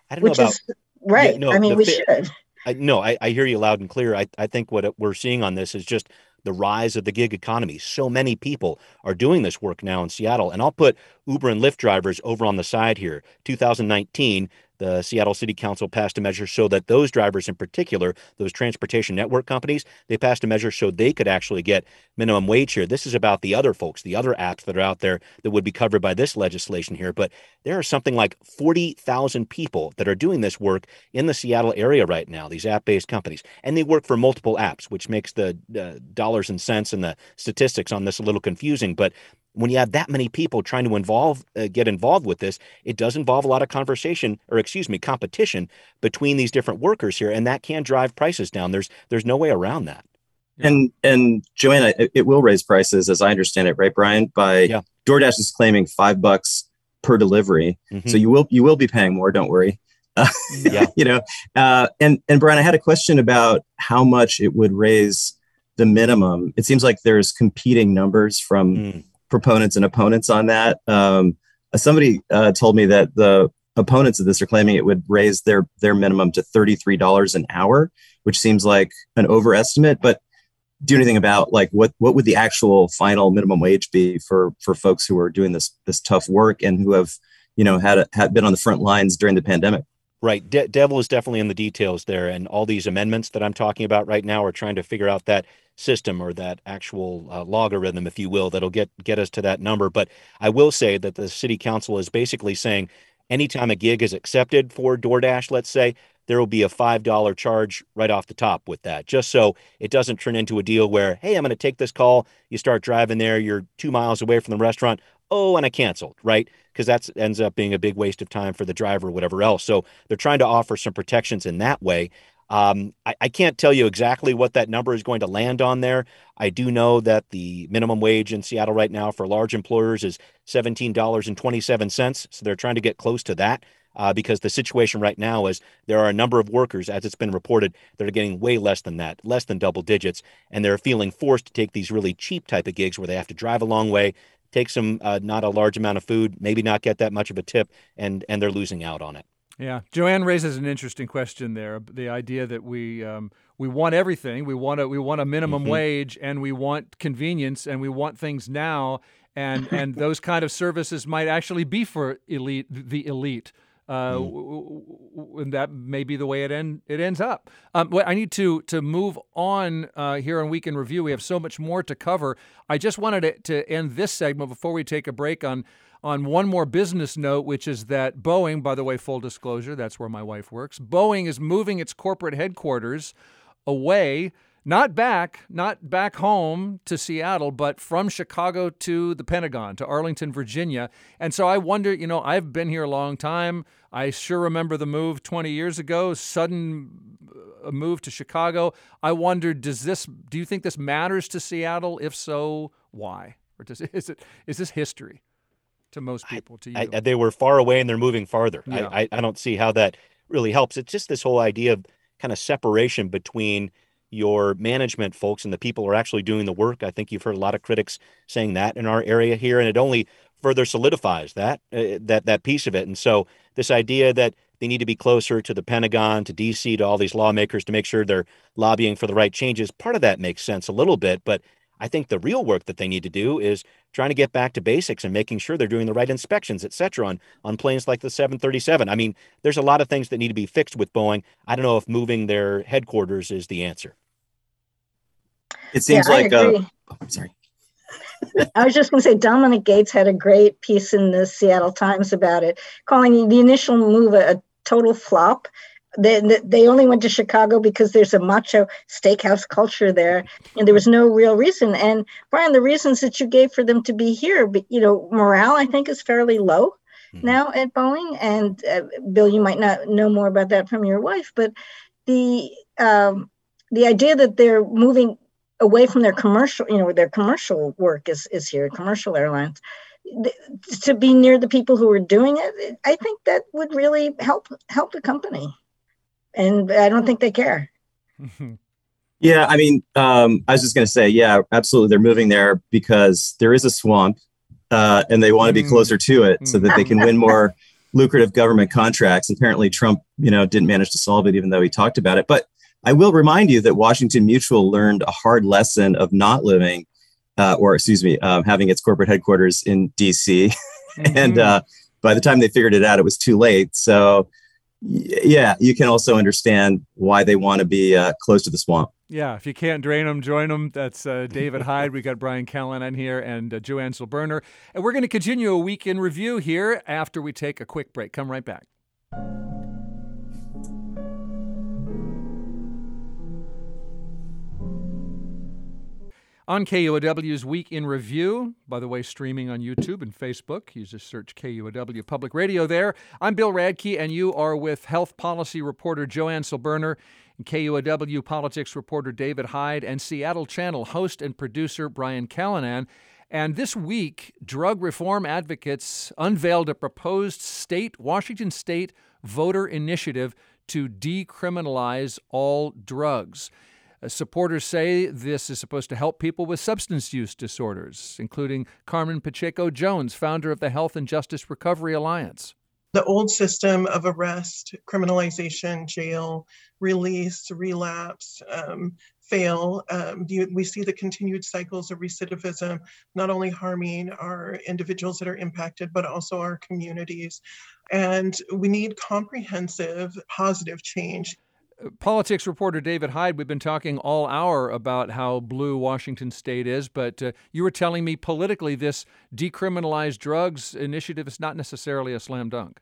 I don't know about is, Right. Yeah, no, I mean, the, we should. I, no, I, I hear you loud and clear. I, I think what we're seeing on this is just the rise of the gig economy. So many people are doing this work now in Seattle. And I'll put Uber and Lyft drivers over on the side here. two thousand nineteen, the Seattle City Council passed a measure so that those drivers in particular, those transportation network companies, they passed a measure so they could actually get minimum wage here. This is about the other folks, the other apps that are out there that would be covered by this legislation here. But there are something like forty thousand people that are doing this work in the Seattle area right now, these app-based companies. And they work for multiple apps, which makes the uh, dollars and cents and the statistics on this a little confusing. But when you have that many people trying to involve, uh, get involved with this, it does involve a lot of conversation, or excuse me, competition between these different workers here, and that can drive prices down. There's there's no way around that. Yeah. And and Joanne, it will raise prices, as I understand it, right, Brian? By yeah. DoorDash is claiming five bucks per delivery, mm-hmm. so you will you will be paying more. Don't worry. Uh, yeah. you know. Uh, and and Brian, I had a question about how much it would raise the minimum. It seems like there's competing numbers from mm. proponents and opponents on that. Um, somebody uh, told me that the opponents of this are claiming it would raise their their minimum to thirty-three dollars an hour, which seems like an overestimate. But do anything about like what what would the actual final minimum wage be for for folks who are doing this this tough work and who have you know had a, had been on the front lines during the pandemic? Right. De- devil is definitely in the details there. And all these amendments that I'm talking about right now are trying to figure out that system or that actual uh, logarithm, if you will, that'll get get us to that number. But I will say that the city council is basically saying anytime a gig is accepted for DoorDash, let's say, there will be a five dollars charge right off the top with that, just so it doesn't turn into a deal where, hey, I'm going to take this call. You start driving there. You're two miles away from the restaurant. Oh, and I canceled, right? Because that ends up being a big waste of time for the driver or whatever else. So they're trying to offer some protections in that way. Um, I, I can't tell you exactly what that number is going to land on there. I do know that the minimum wage in Seattle right now for large employers is seventeen dollars and twenty-seven cents. So they're trying to get close to that uh, because the situation right now is there are a number of workers, as it's been reported, that are getting way less than that, less than double digits. And they're feeling forced to take these really cheap type of gigs where they have to drive a long way, take some uh, not a large amount of food, maybe not get that much of a tip, and and they're losing out on it. Yeah. Joanne raises an interesting question there. The idea that we um, we want everything. We want a, we want a minimum mm-hmm. wage, and we want convenience, and we want things now. And and those kind of services might actually be for elite the elite. Uh, mm. w- w- and that may be the way it end it ends up. Um, well, I need to to move on uh, here on Week in Review. We have so much more to cover. I just wanted to, to end this segment before we take a break on On one more business note, which is that Boeing, by the way, full disclosure, that's where my wife works. Boeing is moving its corporate headquarters away, not back, not back home to Seattle, but from Chicago to the Pentagon, to Arlington, Virginia. And so I wonder, you know, I've been here a long time. I sure remember the move twenty years ago, sudden move to Chicago. I wonder, does this, do you think this matters to Seattle? If so, why? Or does is it is this history? To most people, to you. I, I, they were far away and they're moving farther. Yeah. I, I, I don't see how that really helps. It's just this whole idea of kind of separation between your management folks and the people who are actually doing the work. I think you've heard a lot of critics saying that in our area here, and it only further solidifies that, uh, that, that piece of it. And so this idea that they need to be closer to the Pentagon, to D C, to all these lawmakers to make sure they're lobbying for the right changes, part of that makes sense a little bit, but I think the real work that they need to do is trying to get back to basics and making sure they're doing the right inspections, et cetera, on, on planes like the seven thirty-seven. I mean, there's a lot of things that need to be fixed with Boeing. I don't know if moving their headquarters is the answer. It seems yeah, like, uh, oh, I'm sorry. I was just going to say, Dominic Gates had a great piece in the Seattle Times about it, calling the initial move a, a total flop. They, they only went to Chicago because there's a macho steakhouse culture there, and there was no real reason. And Brian, the reasons that you gave for them to be here, but you know, morale I think is fairly low mm-hmm. now at Boeing. And uh, Bill, you might not know more about that from your wife, but the um, the idea that they're moving away from their commercial, you know, their commercial work is is here, commercial airlines. To be near the people who are doing it, I think that would really help help the company. And I don't think they care. Yeah, I mean, um, I was just going to say, yeah, absolutely. They're moving there because there is a swamp uh, and they want to be closer to it so that they can win more lucrative government contracts. Apparently, Trump, you know, didn't manage to solve it, even though he talked about it. But I will remind you that Washington Mutual learned a hard lesson of not living uh, or, excuse me, uh, having its corporate headquarters in D C Mm-hmm. And uh, by the time they figured it out, it was too late. So yeah, you can also understand why they want to be uh, close to the swamp. Yeah, if you can't drain them, join them. That's uh, David Hyde. We got Brian Callan on here and uh, Joanne Silberner. And we're going to continue a Week in Review here after we take a quick break. Come right back. On K U O W's Week in Review, by the way, streaming on YouTube and Facebook. You just search K U O W Public Radio there. I'm Bill Radke, and you are with health policy reporter Joanne Silberner. K U O W politics reporter David Hyde, and Seattle Channel host and producer Brian Callan. And this week, drug reform advocates unveiled a proposed state, Washington state voter initiative to decriminalize all drugs. Supporters say this is supposed to help people with substance use disorders, including Carmen Pacheco-Jones, founder of the Health and Justice Recovery Alliance. The old system of arrest, criminalization, jail, release, relapse, um, fail, um, you, we see the continued cycles of recidivism, not only harming our individuals that are impacted, but also our communities. And we need comprehensive, positive change. Politics reporter David Hyde, we've been talking all hour about how blue Washington state is, but uh, you were telling me politically this decriminalized drugs initiative is not necessarily a slam dunk.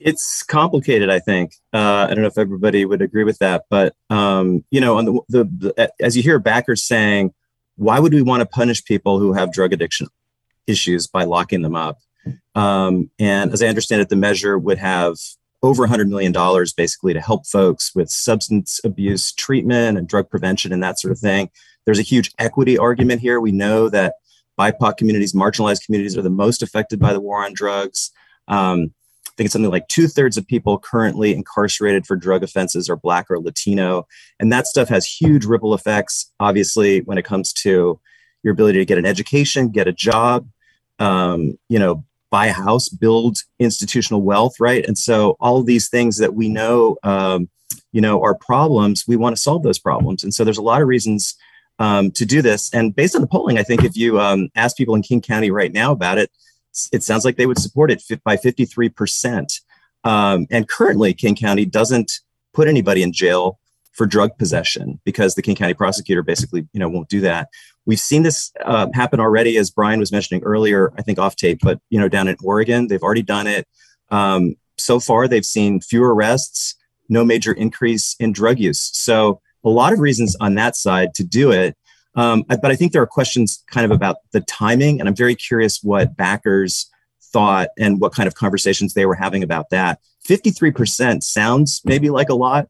It's complicated, I think. Uh, I don't know if everybody would agree with that, but um, you know, on the, the, the as you hear backers saying, why would we want to punish people who have drug addiction issues by locking them up? Um, and as I understand it, the measure would have over one hundred million dollars basically to help folks with substance abuse treatment and drug prevention and that sort of thing. There's a huge equity argument here. We know that B I P O C communities, marginalized communities, are the most affected by the war on drugs. Um, I think it's something like two thirds of people currently incarcerated for drug offenses are Black or Latino. And that stuff has huge ripple effects, obviously, when it comes to your ability to get an education, get a job, um, you know, buy a house, build institutional wealth, right? And so all of these things that we know, um, you know, are problems, we want to solve those problems. And so there's a lot of reasons um, to do this. And based on the polling, I think if you um, ask people in King County right now about it, it sounds like they would support it by fifty-three percent. Um, and currently, King County doesn't put anybody in jail for drug possession because the King County prosecutor basically, you know, won't do that. We've seen this uh, happen already, as Brian was mentioning earlier, I think off tape, but, you know, down in Oregon, they've already done it. Um, so far, they've seen fewer arrests, no major increase in drug use. So a lot of reasons on that side to do it. Um, but I think there are questions kind of about the timing, and I'm very curious what backers thought and what kind of conversations they were having about that. fifty-three percent sounds maybe like a lot,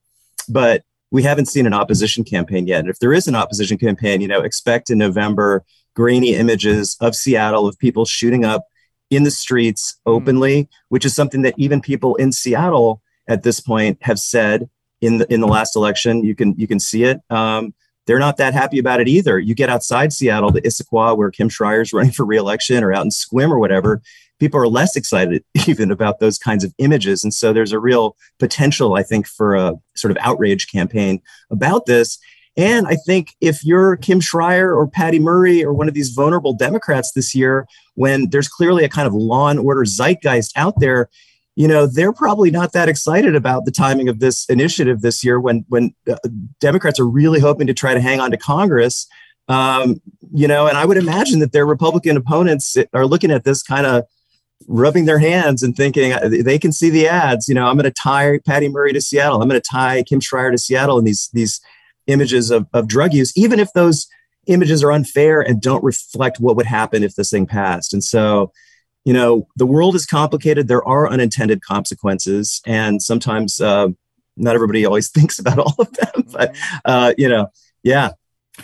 but we haven't seen an opposition campaign yet. And if there is an opposition campaign, you know, expect in November grainy images of Seattle of people shooting up in the streets openly, mm-hmm. which is something that even people in Seattle at this point have said in the in the last election. You can you can see it. Um, they're not that happy about it either. You get outside Seattle to Issaquah, where Kim Schrier is running for reelection, or out in Squim or whatever. People are less excited even about those kinds of images. And so there's a real potential, I think, for a sort of outrage campaign about this. And I think if you're Kim Schrier or Patty Murray or one of these vulnerable Democrats this year, when there's clearly a kind of law and order zeitgeist out there, you know, they're probably not that excited about the timing of this initiative this year when when uh, Democrats are really hoping to try to hang on to Congress. Um, you know, and I would imagine that their Republican opponents are looking at this kind of rubbing their hands and thinking they can see the ads. You know, I'm going to tie Patty Murray to Seattle. I'm going to tie Kim Schrier to Seattle. And these these images of, of drug use, even if those images are unfair and don't reflect what would happen if this thing passed. And so, you know, the world is complicated. There are unintended consequences. And sometimes uh, not everybody always thinks about all of them. But, uh, you know, yeah.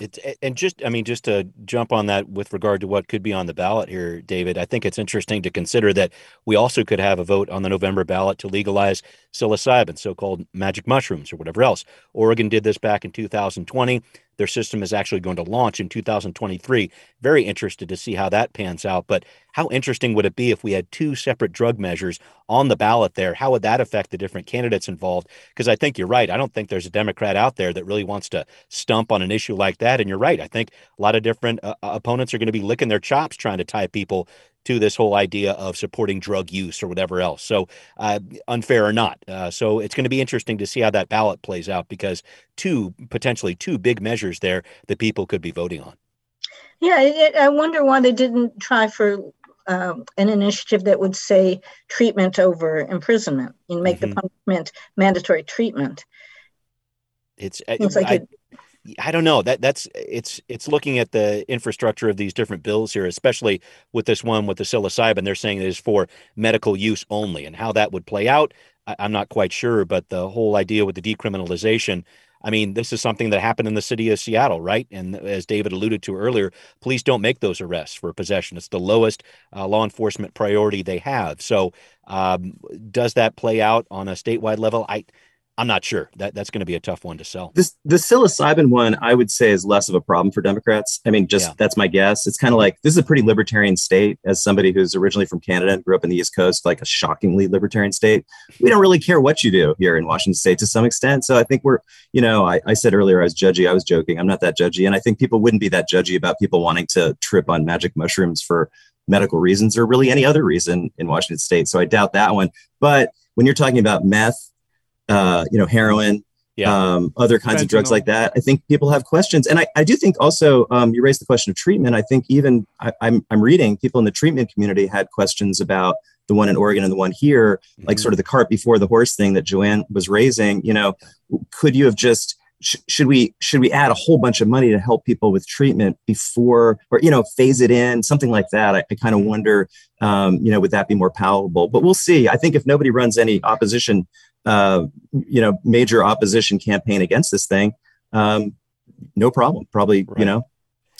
It's, and just, I mean, just to jump on that with regard to what could be on the ballot here, David, I think it's interesting to consider that we also could have a vote on the November ballot to legalize psilocybin, so-called magic mushrooms or whatever else. Oregon did this back in two thousand twenty. Their system is actually going to launch in two thousand twenty-three. Very interested to see how that pans out. But how interesting would it be if we had two separate drug measures on the ballot there? How would that affect the different candidates involved? Because I think you're right. I don't think there's a Democrat out there that really wants to stump on an issue like that. And you're right. I think a lot of different uh, opponents are going to be licking their chops trying to tie people to this whole idea of supporting drug use or whatever else. So uh, unfair or not. Uh, so it's going to be interesting to see how that ballot plays out, because two, potentially two big measures there that people could be voting on. Yeah, it, I wonder why they didn't try for um, an initiative that would say treatment over imprisonment and make mm-hmm. the punishment mandatory treatment. It's Seems like I, it, I don't know that that's it's it's looking at the infrastructure of these different bills here, especially with this one with the psilocybin. They're saying it is for medical use only, and how that would play out. I, I'm not quite sure, but the whole idea with the decriminalization, I mean, this is something that happened in the city of Seattle, right? And as David alluded to earlier, police don't make those arrests for possession. It's the lowest uh, law enforcement priority they have. So um, does that play out on a statewide level? I, I'm not sure. That that's going to be a tough one to sell. This the psilocybin one, I would say, is less of a problem for Democrats. I mean, just yeah. that's my guess. It's kind of like, this is a pretty libertarian state. As somebody who's originally from Canada and grew up in the East Coast, like a shockingly libertarian state, we don't really care what you do here in Washington State to some extent. So I think we're, you know, I, I said earlier I was judgy. I was joking. I'm not that judgy, and I think people wouldn't be that judgy about people wanting to trip on magic mushrooms for medical reasons or really any other reason in Washington State. So I doubt that one. But when you're talking about meth, Uh, you know, heroin, yeah. um, other kinds Fentanyl. Of drugs like that, I think people have questions. And I, I do think also um, you raised the question of treatment. I think even I, I'm, I'm reading people in the treatment community had questions about the one in Oregon and the one here, mm-hmm. like sort of the cart before the horse thing that Joanne was raising. You know, could you have just sh- should we should we add a whole bunch of money to help people with treatment before, or, you know, phase it in, something like that? I, I kind of wonder, um, you know, would that be more palatable? But we'll see. I think if nobody runs any opposition Uh, you know, major opposition campaign against this thing, um, no problem, probably, right. you know.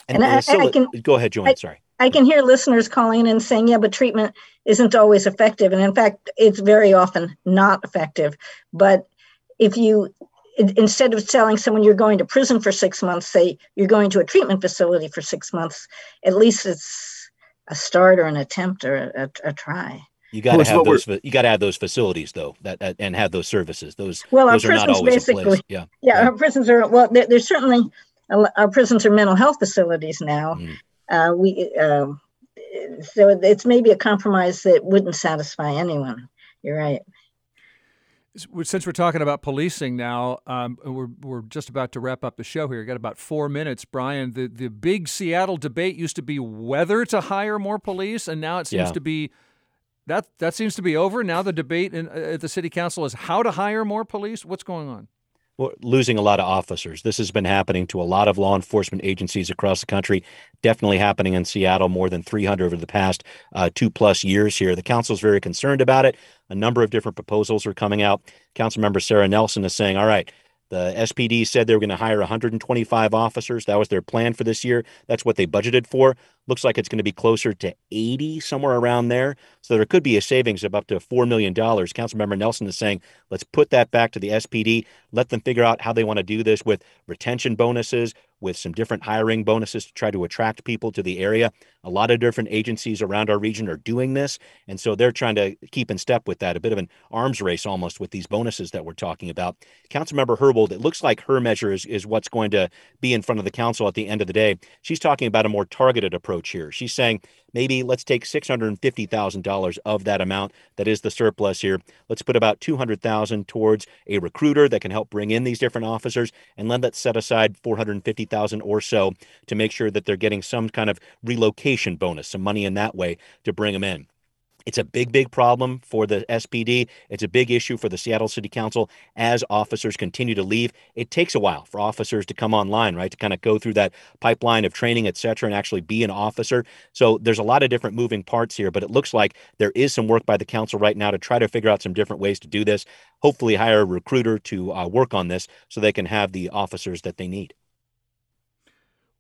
And, and I, so, I can, go ahead, Joanne, I, sorry. I can hear listeners calling and saying, yeah, but treatment isn't always effective. And in fact, it's very often not effective. But if you, instead of telling someone you're going to prison for six months, say you're going to a treatment facility for six months, at least it's a start or an attempt or a, a, a try. You got well, to have those. You got to have those facilities, though, that, that and have those services. Those well, those our are not always in place. Yeah, yeah, yeah. Our prisons are well. There, there's certainly our prisons are mental health facilities now. Mm. Uh, we uh, so it's maybe a compromise that wouldn't satisfy anyone. You're right. Since we're talking about policing now, um, we're we're just about to wrap up the show here. We've got about four minutes, Brian. The the big Seattle debate used to be whether to hire more police, and now it seems yeah. to be. That that seems to be over. Now the debate in, at the city council is how to hire more police. What's going on? Well, losing a lot of officers. This has been happening to a lot of law enforcement agencies across the country, definitely happening in Seattle, more than three hundred over the past uh, two plus years here. The council is very concerned about it. A number of different proposals are coming out. Councilmember Sarah Nelson is saying, all right, the S P D said they were going to hire one hundred twenty-five officers. That was their plan for this year. That's what they budgeted for. Looks like it's going to be closer to eighty, somewhere around there. So there could be a savings of up to four million dollars. Councilmember Nelson is saying, let's put that back to the S P D. Let them figure out how they want to do this with retention bonuses, with some different hiring bonuses to try to attract people to the area. A lot of different agencies around our region are doing this. And so they're trying to keep in step with that, a bit of an arms race almost with these bonuses that we're talking about. Councilmember Herbold, it looks like her measure is, is what's going to be in front of the council at the end of the day. She's talking about a more targeted approach here. She's saying, maybe let's take six hundred fifty thousand dollars of that amount that is the surplus here. Let's put about two hundred thousand dollars towards a recruiter that can help bring in these different officers, and then let's set aside four hundred fifty thousand dollars or so to make sure that they're getting some kind of relocation bonus, some money in that way to bring them in. It's a big, big problem for the S P D. It's a big issue for the Seattle City Council as officers continue to leave. It takes a while for officers to come online, right, to kind of go through that pipeline of training, et cetera, and actually be an officer. So there's a lot of different moving parts here, but it looks like there is some work by the council right now to try to figure out some different ways to do this, hopefully hire a recruiter to uh, work on this so they can have the officers that they need.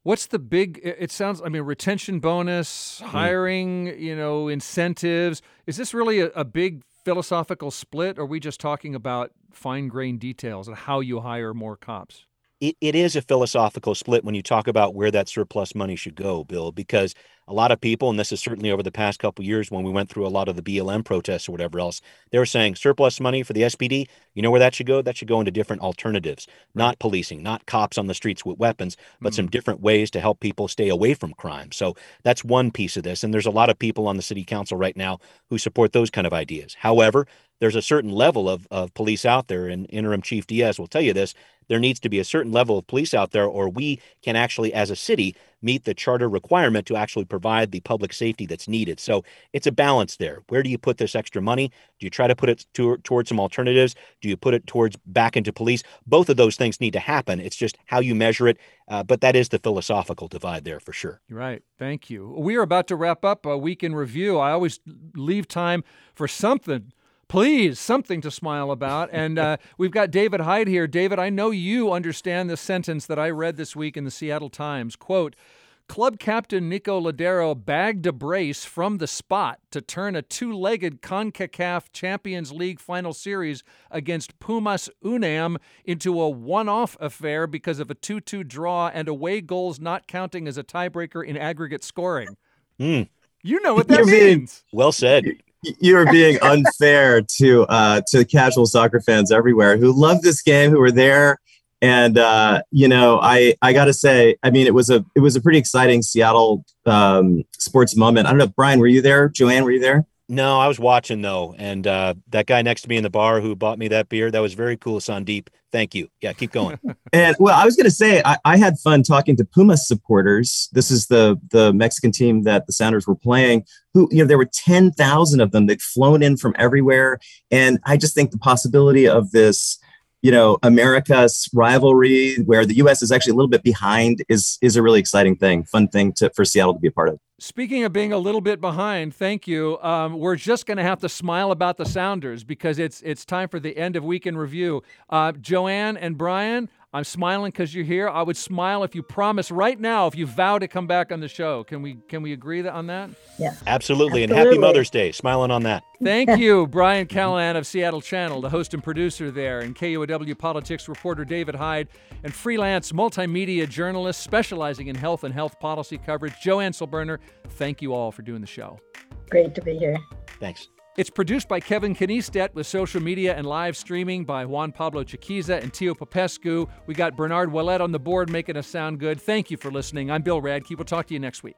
What's the big, it sounds, I mean, retention bonus, hiring, you know, incentives. Is this really a, a big philosophical split? Or are we just talking about fine-grained details and how you hire more cops? It, it is a philosophical split when you talk about where that surplus money should go, Bill, because a lot of people, and this is certainly over the past couple of years when we went through a lot of the B L M protests or whatever else, they were saying surplus money for the S P D, you know where that should go? That should go into different alternatives, not policing, not cops on the streets with weapons, but mm-hmm. some different ways to help people stay away from crime. So that's one piece of this. And there's a lot of people on the city council right now who support those kind of ideas. However, there's a certain level of, of police out there, and Interim Chief Diaz will tell you this, there needs to be a certain level of police out there, or we can actually, as a city, meet the charter requirement to actually provide the public safety that's needed. So it's a balance there. Where do you put this extra money? Do you try to put it to, towards some alternatives? Do you put it towards back into police? Both of those things need to happen. It's just how you measure it. Uh, but that is the philosophical divide there for sure. Right. Thank you. We are about to wrap up a week in review. I always leave time for something please, something to smile about. And uh, we've got David Hyde here. David, I know you understand this sentence that I read this week in the Seattle Times. Quote, Club Captain Nico Ladero bagged a brace from the spot to turn a two-legged CONCACAF Champions League final series against Pumas Unam into a one-off affair because of a two two draw and away goals not counting as a tiebreaker in aggregate scoring. Mm. You know what that You're means. Being, well said. You're being unfair to uh, to casual soccer fans everywhere who love this game, who were there. And, uh, you know, I, I got to say, I mean, it was a it was a pretty exciting Seattle um, sports moment. I don't know. Brian, were you there? Joanne, were you there? No, I was watching, though. And uh, that guy next to me in the bar who bought me that beer, that was very cool, Sandeep. Thank you. Yeah, keep going. And well, I was going to say, I, I had fun talking to Pumas supporters. This is the the Mexican team that the Sounders were playing, who, you know, there were ten thousand of them. They'd flown in from everywhere. And I just think the possibility of this, you know, America's rivalry where the U S is actually a little bit behind is is a really exciting thing, fun thing to for Seattle to be a part of. Speaking of being a little bit behind, thank you. Um, we're just going to have to smile about the Sounders because it's it's time for the end of Week in Review. Uh, Joanne and Brian, I'm smiling because you're here. I would smile if you promise right now, if you vow to come back on the show. Can we can we agree on that? Yeah. Absolutely. Absolutely. And happy Mother's Day. Smiling on that. Thank you, Brian Callan of Seattle Channel, the host and producer there, and K U O W politics reporter David Hyde, and freelance multimedia journalist specializing in health and health policy coverage, Joanne Silberner. Thank you all for doing the show. Great to be here. Thanks. It's produced by Kevin Kniestet with social media and live streaming by Juan Pablo Chiquiza and Teo Popescu. We got Bernard Ouellet on the board making us sound good. Thank you for listening. I'm Bill Radke. We'll talk to you next week.